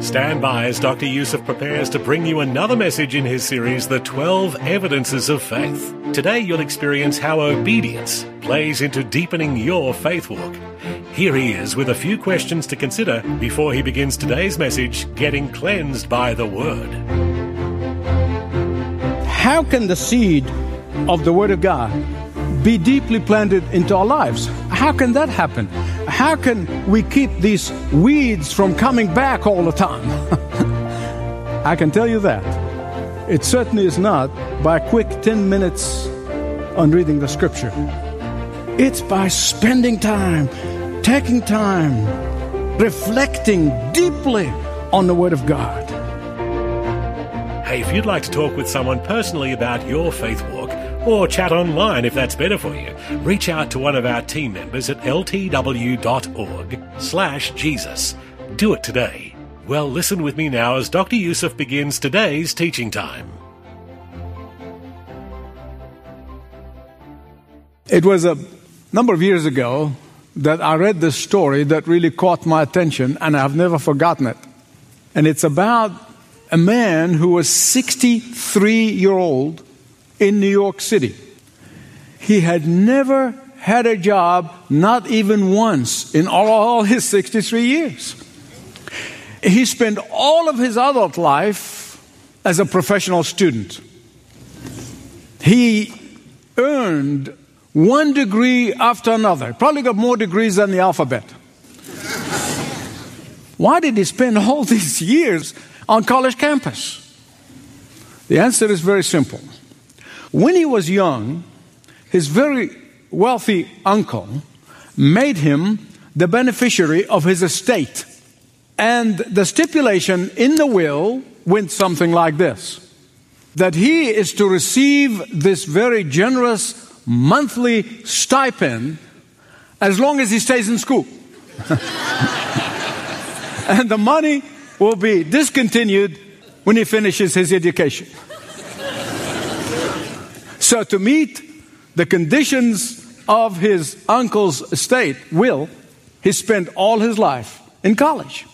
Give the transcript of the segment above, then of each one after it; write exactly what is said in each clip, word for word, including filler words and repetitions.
Stand by as Doctor Youssef prepares to bring you another message in his series, The twelve Evidences of Faith. Today you'll experience how obedience plays into deepening your faith walk. Here he is with a few questions to consider before he begins today's message, Getting Cleansed by the Word. How can the seed of the Word of God be deeply planted into our lives? How can that happen? How can we keep these weeds from coming back all the time? I can tell you that. It certainly is not by a quick ten minutes on reading the scripture. It's by spending time, taking time, reflecting deeply on the Word of God. Hey, if you'd like to talk with someone personally about your faith walk, or chat online if that's better for you, reach out to one of our team members at L T W dot org slash Jesus. Do it today. Well, listen with me now as Doctor Youssef begins today's teaching time. It was a number of years ago that I read this story that really caught my attention, and I've never forgotten it. And it's about a man who was sixty-three years old in New York City. He had never had a job, not even once, in all his sixty-three years. He spent all of his adult life as a professional student. He earned one degree after another, probably got more degrees than the alphabet. Why did he spend all these years on college campus? The answer is very simple. When he was young, his very wealthy uncle made him the beneficiary of his estate. And the stipulation in the will went something like this, that he is to receive this very generous monthly stipend as long as he stays in school. And the money will be discontinued when he finishes his education. So to meet the conditions of his uncle's estate will, he spent all his life in college.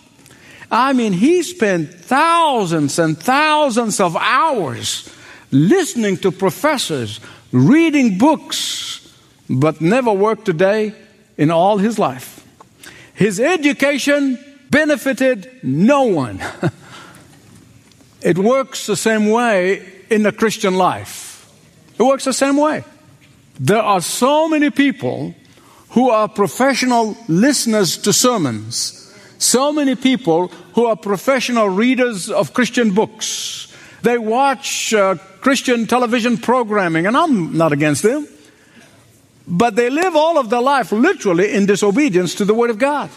I mean, he spent thousands and thousands of hours listening to professors, reading books, but never worked a day in all his life. His education benefited no one. It works the same way in the Christian life. It works the same way. There are so many people who are professional listeners to sermons. So many people who are professional readers of Christian books. They watch uh, Christian television programming, and I'm not against them. But they live all of their life literally in disobedience to the Word of God.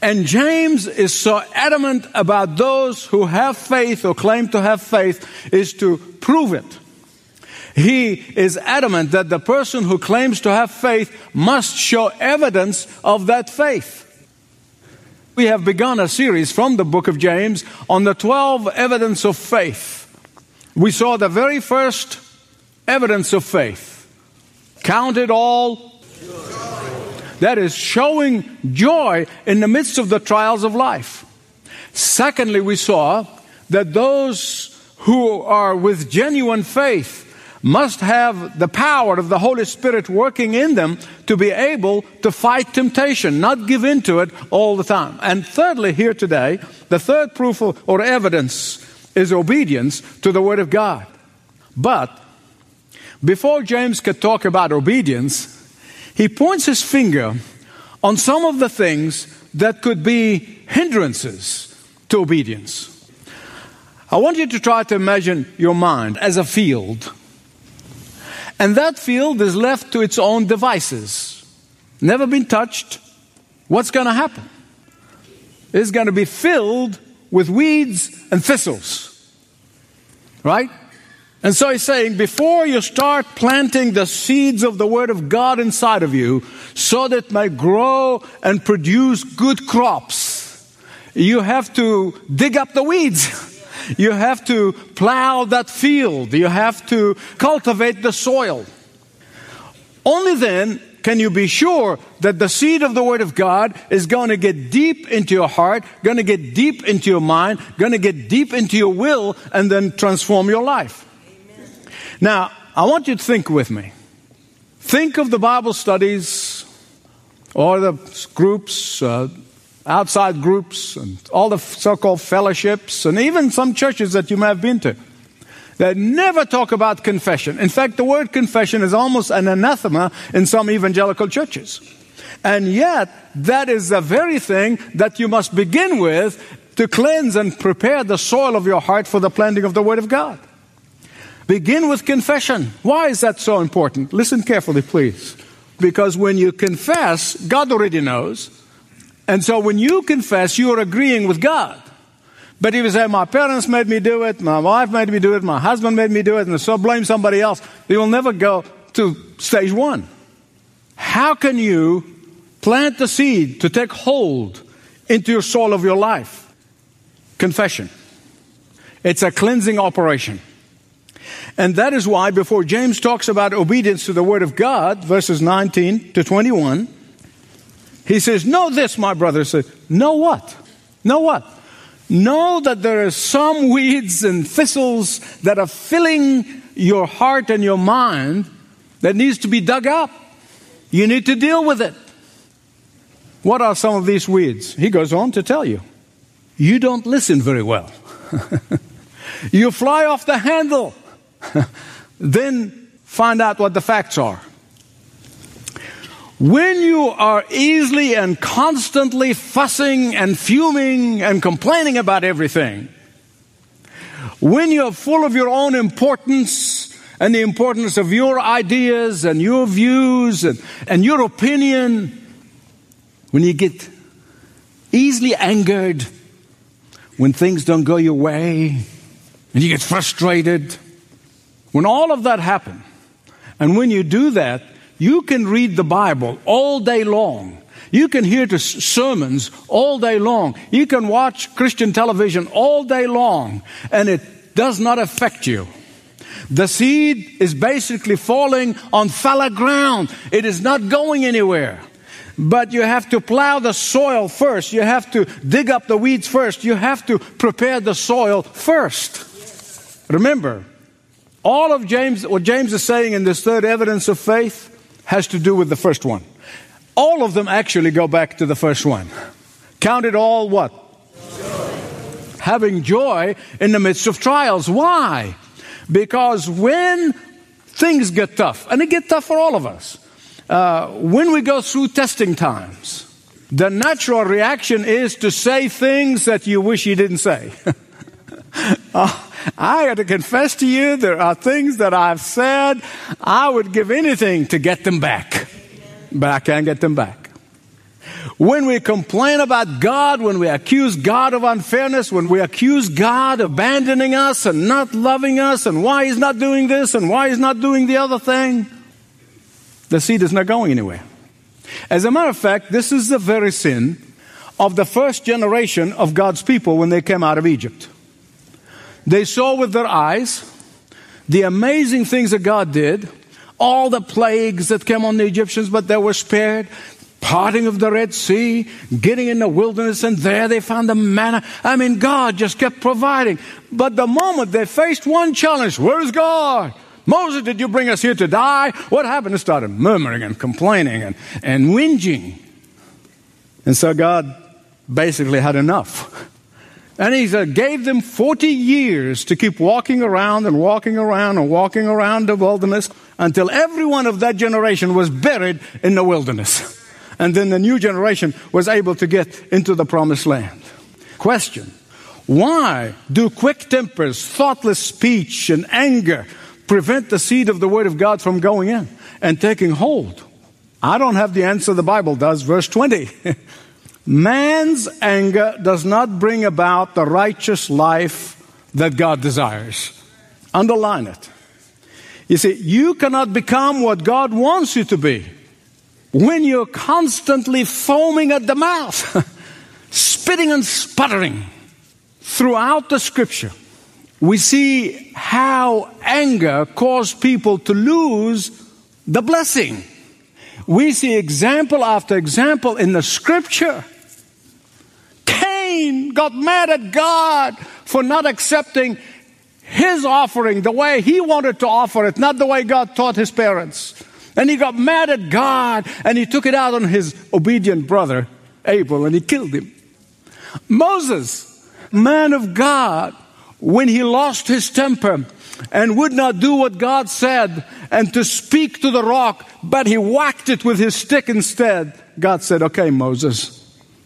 And James is so adamant about those who have faith or claim to have faith is to prove it. He is adamant that the person who claims to have faith must show evidence of that faith. We have begun a series from the book of James on the twelve evidence of faith. We saw the very first evidence of faith. Count it all. That is showing joy in the midst of the trials of life. Secondly, we saw that those who are with genuine faith must have the power of the Holy Spirit working in them to be able to fight temptation, not give in to it all the time. And thirdly, here today, the third proof or evidence is obedience to the Word of God. But before James could talk about obedience, he points his finger on some of the things that could be hindrances to obedience. I want you to try to imagine your mind as a field. And that field is left to its own devices. Never been touched. What's going to happen? is going to be filled with weeds and thistles. Right? And so he's saying, before you start planting the seeds of the Word of God inside of you, so that it may grow and produce good crops, you have to dig up the weeds. You have to plow that field. You have to cultivate the soil. Only then can you be sure that the seed of the Word of God is going to get deep into your heart, going to get deep into your mind, going to get deep into your will, and then transform your life. Amen. Now, I want you to think with me. Think of the Bible studies or the groups, uh, outside groups, and all the so-called fellowships, and even some churches that you may have been to. They never talk about confession. In fact, the word confession is almost an anathema in some evangelical churches. And yet, that is the very thing that you must begin with to cleanse and prepare the soil of your heart for the planting of the Word of God. Begin with confession. Why is that so important? Listen carefully, please. Because when you confess, God already knows. And so when you confess, you are agreeing with God. But if you say, my parents made me do it, my wife made me do it, my husband made me do it, and so blame somebody else, you will never go to stage one. How can you plant the seed to take hold into your soul of your life? Confession. It's a cleansing operation. And that is why before James talks about obedience to the Word of God, verses nineteen to twenty-one, he says, know this, my brother. Says, know what? Know what? Know that there are some weeds and thistles that are filling your heart and your mind that needs to be dug up. You need to deal with it. What are some of these weeds? He goes on to tell you. You don't listen very well. You fly off the handle. Then find out what the facts are. When you are easily and constantly fussing and fuming and complaining about everything, when you're full of your own importance and the importance of your ideas and your views and, and your opinion, when you get easily angered, when things don't go your way, and you get frustrated, when all of that happens, and when you do that, you can read the Bible all day long. You can hear the sermons all day long. You can watch Christian television all day long, and it does not affect you. The seed is basically falling on fallow ground. It is not going anywhere. But you have to plow the soil first. You have to dig up the weeds first. You have to prepare the soil first. Remember, all of James, what James is saying in this third evidence of faith, has to do with the first one. All of them actually go back to the first one. Count it all what? Joy. Having joy in the midst of trials. Why? Because when things get tough, and it gets tough for all of us, uh, when we go through testing times, the natural reaction is to say things that you wish you didn't say. uh, I got to confess to you, there are things that I've said, I would give anything to get them back. But I can't get them back. When we complain about God, when we accuse God of unfairness, when we accuse God of abandoning us and not loving us, and why He's not doing this and why He's not doing the other thing, the seed is not going anywhere. As a matter of fact, this is the very sin of the first generation of God's people when they came out of Egypt. They saw with their eyes the amazing things that God did, all the plagues that came on the Egyptians, but they were spared, parting of the Red Sea, getting in the wilderness, and there they found the manna. I mean, God just kept providing. But the moment they faced one challenge, where is God? Moses, did you bring us here to die? What happened? They started murmuring and complaining and, and whinging. And so God basically had enough. And he uh, gave them forty years to keep walking around and walking around and walking around the wilderness until everyone of that generation was buried in the wilderness. And then the new generation was able to get into the promised land. Question, why do quick tempers, thoughtless speech, and anger prevent the seed of the Word of God from going in and taking hold? I don't have the answer, the Bible does. Verse twenty Man's anger does not bring about the righteous life that God desires. Underline it. You see, you cannot become what God wants you to be when you're constantly foaming at the mouth, spitting and sputtering. Throughout the Scripture, we see how anger caused people to lose the blessing. We see example after example in the Scripture. Cain got mad at God for not accepting his offering the way he wanted to offer it, not the way God taught his parents. And he got mad at God, and he took it out on his obedient brother, Abel, and he killed him. Moses, man of God, when he lost his temper and would not do what God said and to speak to the rock, but he whacked it with his stick instead. God said, okay, Moses,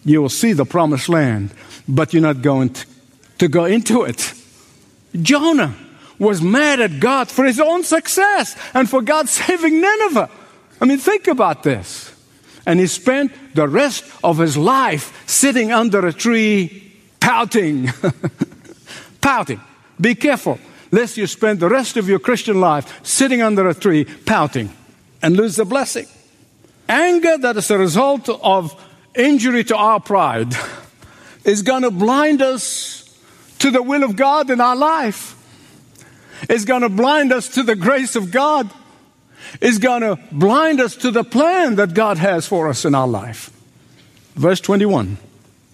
you will see the promised land, but you're not going to go into it. Jonah was mad at God for his own success and for God saving Nineveh. I mean, think about this. And he spent the rest of his life sitting under a tree, pouting. Pouting. Be careful, lest you spend the rest of your Christian life sitting under a tree, pouting, and lose the blessing. Anger that is a result of injury to our pride is going to blind us to the will of God in our life. It's going to blind us to the grace of God. It's going to blind us to the plan that God has for us in our life. Verse twenty-one.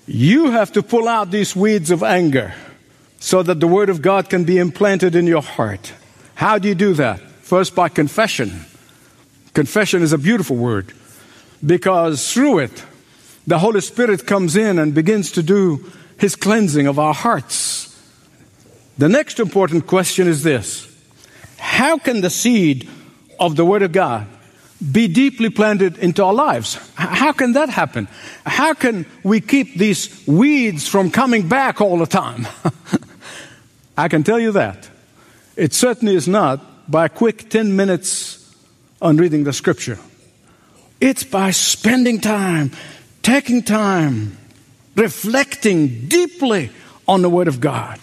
You have to pull out these weeds of anger so that the Word of God can be implanted in your heart. How do you do that? First, by confession. Confession is a beautiful word because through it, the Holy Spirit comes in and begins to do His cleansing of our hearts. The next important question is this. How can the seed of the Word of God be deeply planted into our lives? How can that happen? How can we keep these weeds from coming back all the time? I can tell you that. It certainly is not by a quick ten minutes on reading the Scripture. It's by spending time, taking time, reflecting deeply on the Word of God.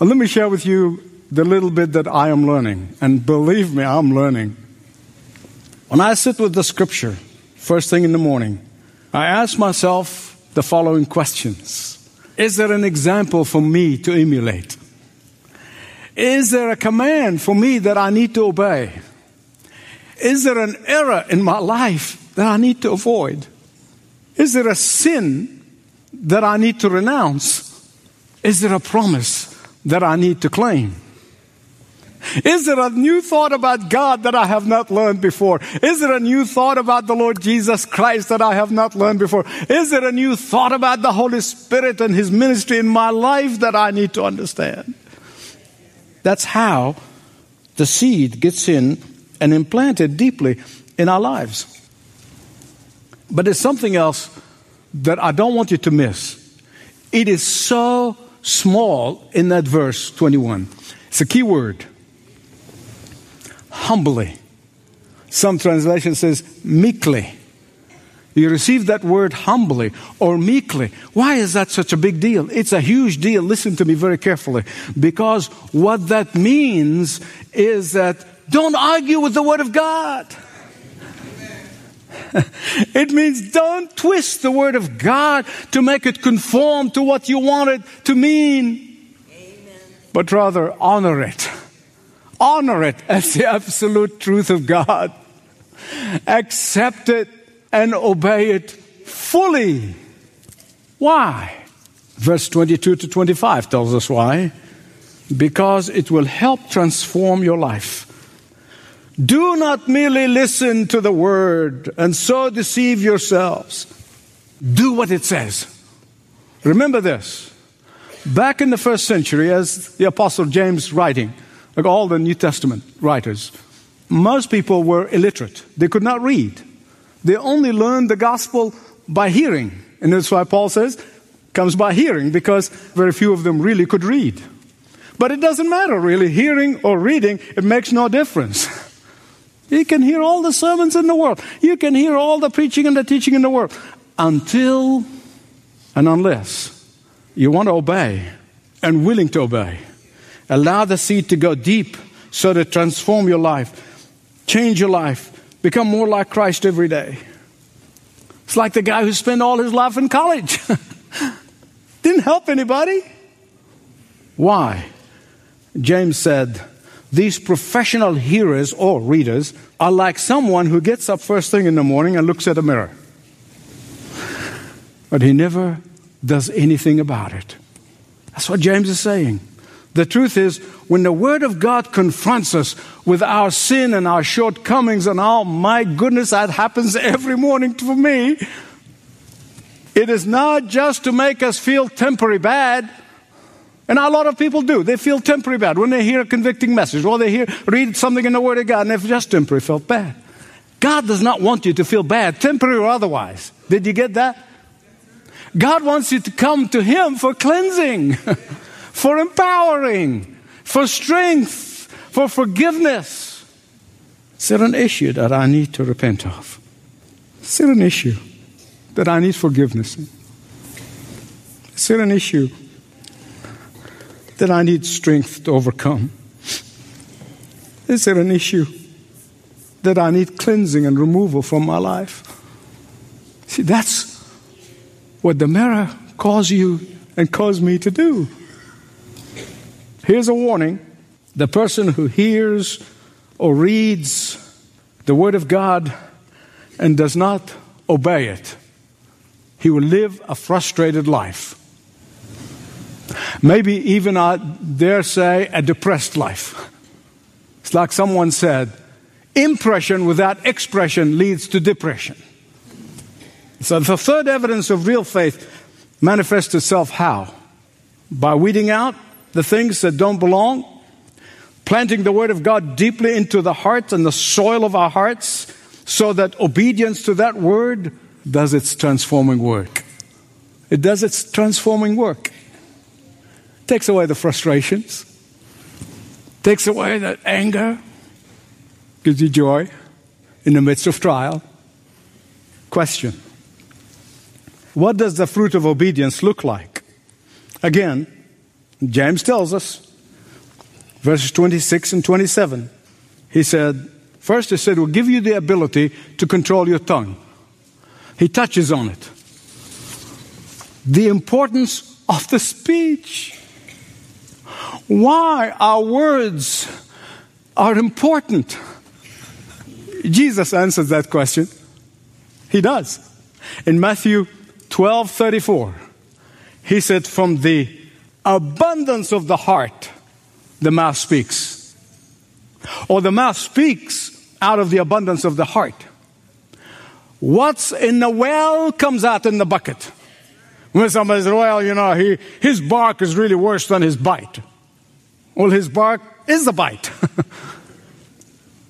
Well, let me share with you the little bit that I am learning. And believe me, I'm learning. When I sit with the Scripture first thing in the morning, I ask myself the following questions. Is there an example for me to emulate? Is there a command for me that I need to obey? Is there an error in my life that I need to avoid? Is there a sin that I need to renounce? Is there a promise that I need to claim? Is there a new thought about God that I have not learned before? Is there a new thought about the Lord Jesus Christ that I have not learned before? Is there a new thought about the Holy Spirit and His ministry in my life that I need to understand? That's how the seed gets in and implanted deeply in our lives. But there's something else that I don't want you to miss. It is so small in that verse twenty-one. It's a key word. Humbly. Some translation says meekly. You receive that word humbly or meekly. Why is that such a big deal? It's a huge deal. Listen to me very carefully. Because what that means is that don't argue with the Word of God. It means don't twist the Word of God to make it conform to what you want it to mean. Amen. But rather honor it. Honor it as the absolute truth of God. Accept it and obey it fully. Why? Verse twenty-two to twenty-five tells us why. Because it will help transform your life. Do not merely listen to the Word and so deceive yourselves. Do what it says. Remember this. Back in the first century, as the Apostle James writing, like all the New Testament writers, most people were illiterate. They could not read. They only learned the gospel by hearing. And that's why Paul says, comes by hearing, because very few of them really could read. But it doesn't matter really, hearing or reading, it makes no difference. You can hear all the sermons in the world. You can hear all the preaching and the teaching in the world. until and unless you want to obey and willing to obey. Allow the seed to go deep so to transform your life, change your life, become more like Christ every day. It's like the guy who spent all his life in college. Didn't help anybody. Why? James said, these professional hearers or readers are like someone who gets up first thing in the morning and looks at a mirror. But he never does anything about it. That's what James is saying. The truth is, when the Word of God confronts us with our sin and our shortcomings, and oh my goodness, that happens every morning for me, it is not just to make us feel temporary bad. And a lot of people do. They feel temporary bad when they hear a convicting message, or they hear read something in the Word of God, and they've just temporarily felt bad. God does not want you to feel bad, temporary or otherwise. Did you get that? God wants you to come to Him for cleansing, for empowering, for strength, for forgiveness. Is there an issue that I need to repent of? Is there an issue that I need forgiveness? Is there an issue that I need strength to overcome? Is there an issue that I need cleansing and removal from my life? See, that's what the mirror calls you and calls me to do. Here's a warning. The person who hears or reads the Word of God and does not obey it, he will live a frustrated life. Maybe even, I dare say, a depressed life. It's like someone said, impression without expression leads to depression. So the third evidence of real faith manifests itself how? By weeding out the things that don't belong, planting the Word of God deeply into the heart and the soil of our hearts, so that obedience to that Word does its transforming work. It does its transforming work. It takes away the frustrations, takes away that anger, gives you joy in the midst of trial. Question. What does the fruit of obedience look like? Again, James tells us, verses twenty-six and twenty-seven. He said, first he said, we'll give you the ability to control your tongue. He touches on it. The importance of the speech. Why our words are important. Jesus answers that question. He does. In Matthew twelve thirty-four, he said, from the abundance of the heart, the mouth speaks. Or the mouth speaks out of the abundance of the heart. What's in the well comes out in the bucket. When somebody says, well, you know, he, his bark is really worse than his bite. Well, his bark is the bite.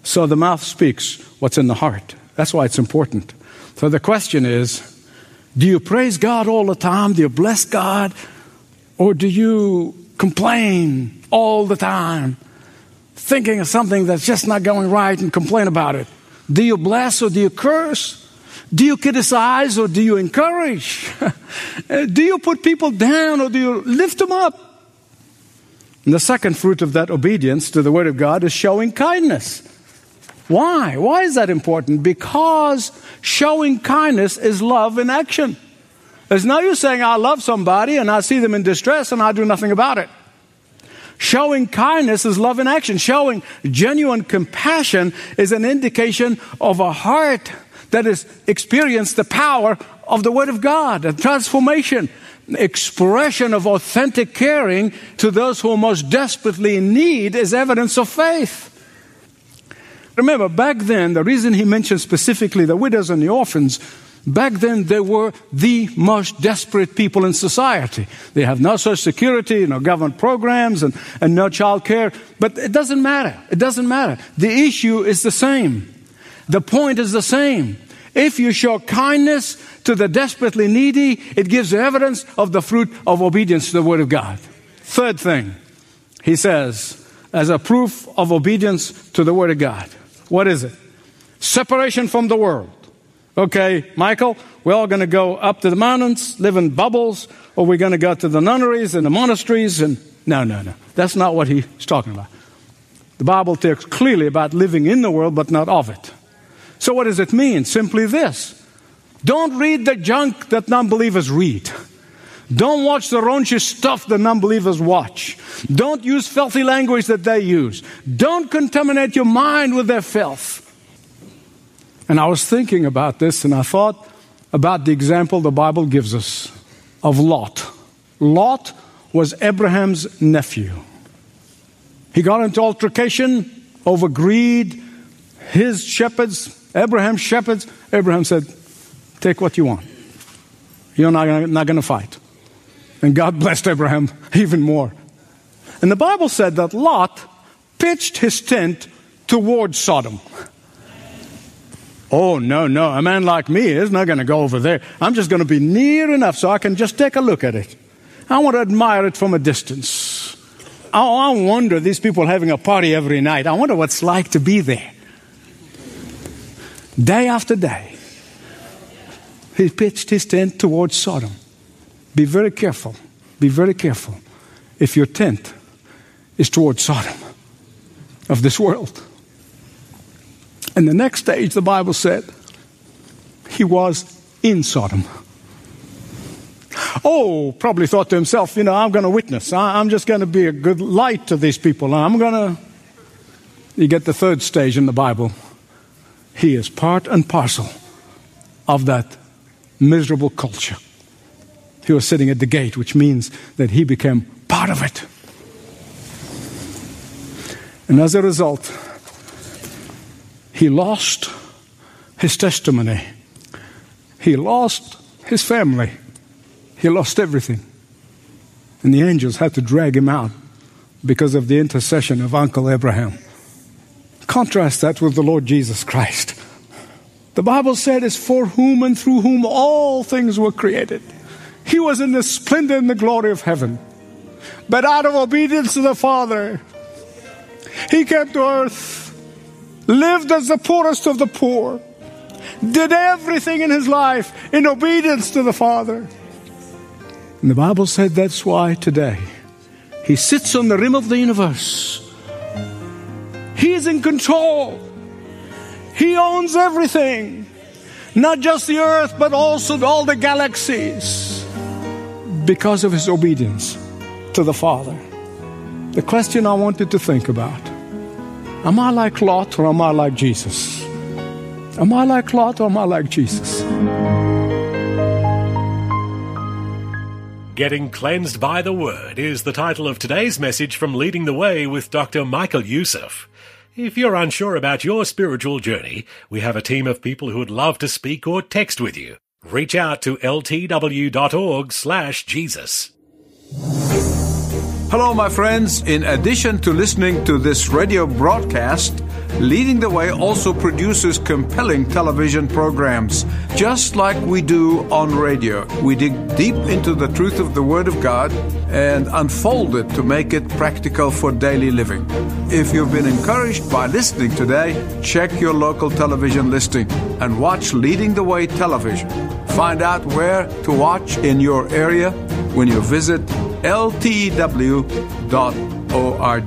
So the mouth speaks what's in the heart. That's why it's important. So the question is, do you praise God all the time? Do you bless God? Or do you complain all the time, thinking of something that's just not going right and complain about it? Do you bless or do you curse? Do you criticize or do you encourage? Do you put people down or do you lift them up? And the second fruit of that obedience to the Word of God is showing kindness. Why? Why is that important? Because showing kindness is love in action. There's no use saying I love somebody and I see them in distress and I do nothing about it. Showing kindness is love in action. Showing genuine compassion is an indication of a heart that has experienced the power of the Word of God, a transformation, expression of authentic caring to those who are most desperately in need is evidence of faith. Remember, back then, the reason he mentioned specifically the widows and the orphans, back then they were the most desperate people in society. They have no social security, no government programs, and, and no child care. But it doesn't matter. It doesn't matter. The issue is the same. The point is the same. If you show kindness to the desperately needy, it gives evidence of the fruit of obedience to the Word of God. Third thing, he says, as a proof of obedience to the Word of God. What is it? Separation from the world. Okay, Michael, we're all going to go up to the mountains, live in bubbles, or we're going to go to the nunneries and the monasteries. And no, no, no. That's not what he's talking about. The Bible talks clearly about living in the world, but not of it. So what does it mean? Simply this. Don't read the junk that non-believers read. Don't watch the raunchy stuff that non-believers watch. Don't use filthy language that they use. Don't contaminate your mind with their filth. And I was thinking about this, and I thought about the example the Bible gives us of Lot. Lot was Abraham's nephew. He got into altercation over greed. His shepherds, Abraham's shepherds, Abraham said, take what you want. You're not, not going to fight. And God blessed Abraham even more. And the Bible said that Lot pitched his tent towards Sodom. Oh, no, no, a man like me is not going to go over there. I'm just going to be near enough so I can just take a look at it. I want to admire it from a distance. Oh, I wonder, these people having a party every night, I wonder what it's like to be there. Day after day, he pitched his tent towards Sodom. Be very careful. Be very careful if your tent is towards Sodom of this world. And the next stage, the Bible said, he was in Sodom. Oh, probably thought to himself, you know, I'm going to witness. I'm just going to be a good light to these people. I'm going to... You get the third stage in the Bible. He is part and parcel of that miserable culture. He was sitting at the gate, which means that he became part of it. And as a result, he lost his testimony. He lost his family. He lost everything. And the angels had to drag him out because of the intercession of Uncle Abraham. Contrast that with the Lord Jesus Christ. The Bible said it's for whom and through whom all things were created. He was in the splendor and the glory of heaven. But out of obedience to the Father, he came to earth, lived as the poorest of the poor, did everything in his life in obedience to the Father. And the Bible said that's why today he sits on the rim of the universe. He is in control. He owns everything, not just the earth, but also all the galaxies, because of his obedience to the Father. The question I wanted to think about: am I like Lot or am I like Jesus? Am I like Lot or am I like Jesus? Getting Cleansed by the Word is the title of today's message from Leading the Way with Doctor Michael Youssef. If you're unsure about your spiritual journey, we have a team of people who would love to speak or text with you. Reach out to L T W dot org slash Jesus. Hello, my friends. In addition to listening to this radio broadcast, Leading the Way also produces compelling television programs, just like we do on radio. We dig deep into the truth of the Word of God and unfold it to make it practical for daily living. If you've been encouraged by listening today, check your local television listing and watch Leading the Way television. Find out where to watch in your area when you visit L T W dot org.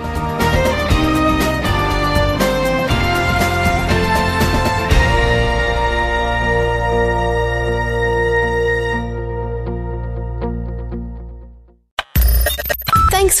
Thanks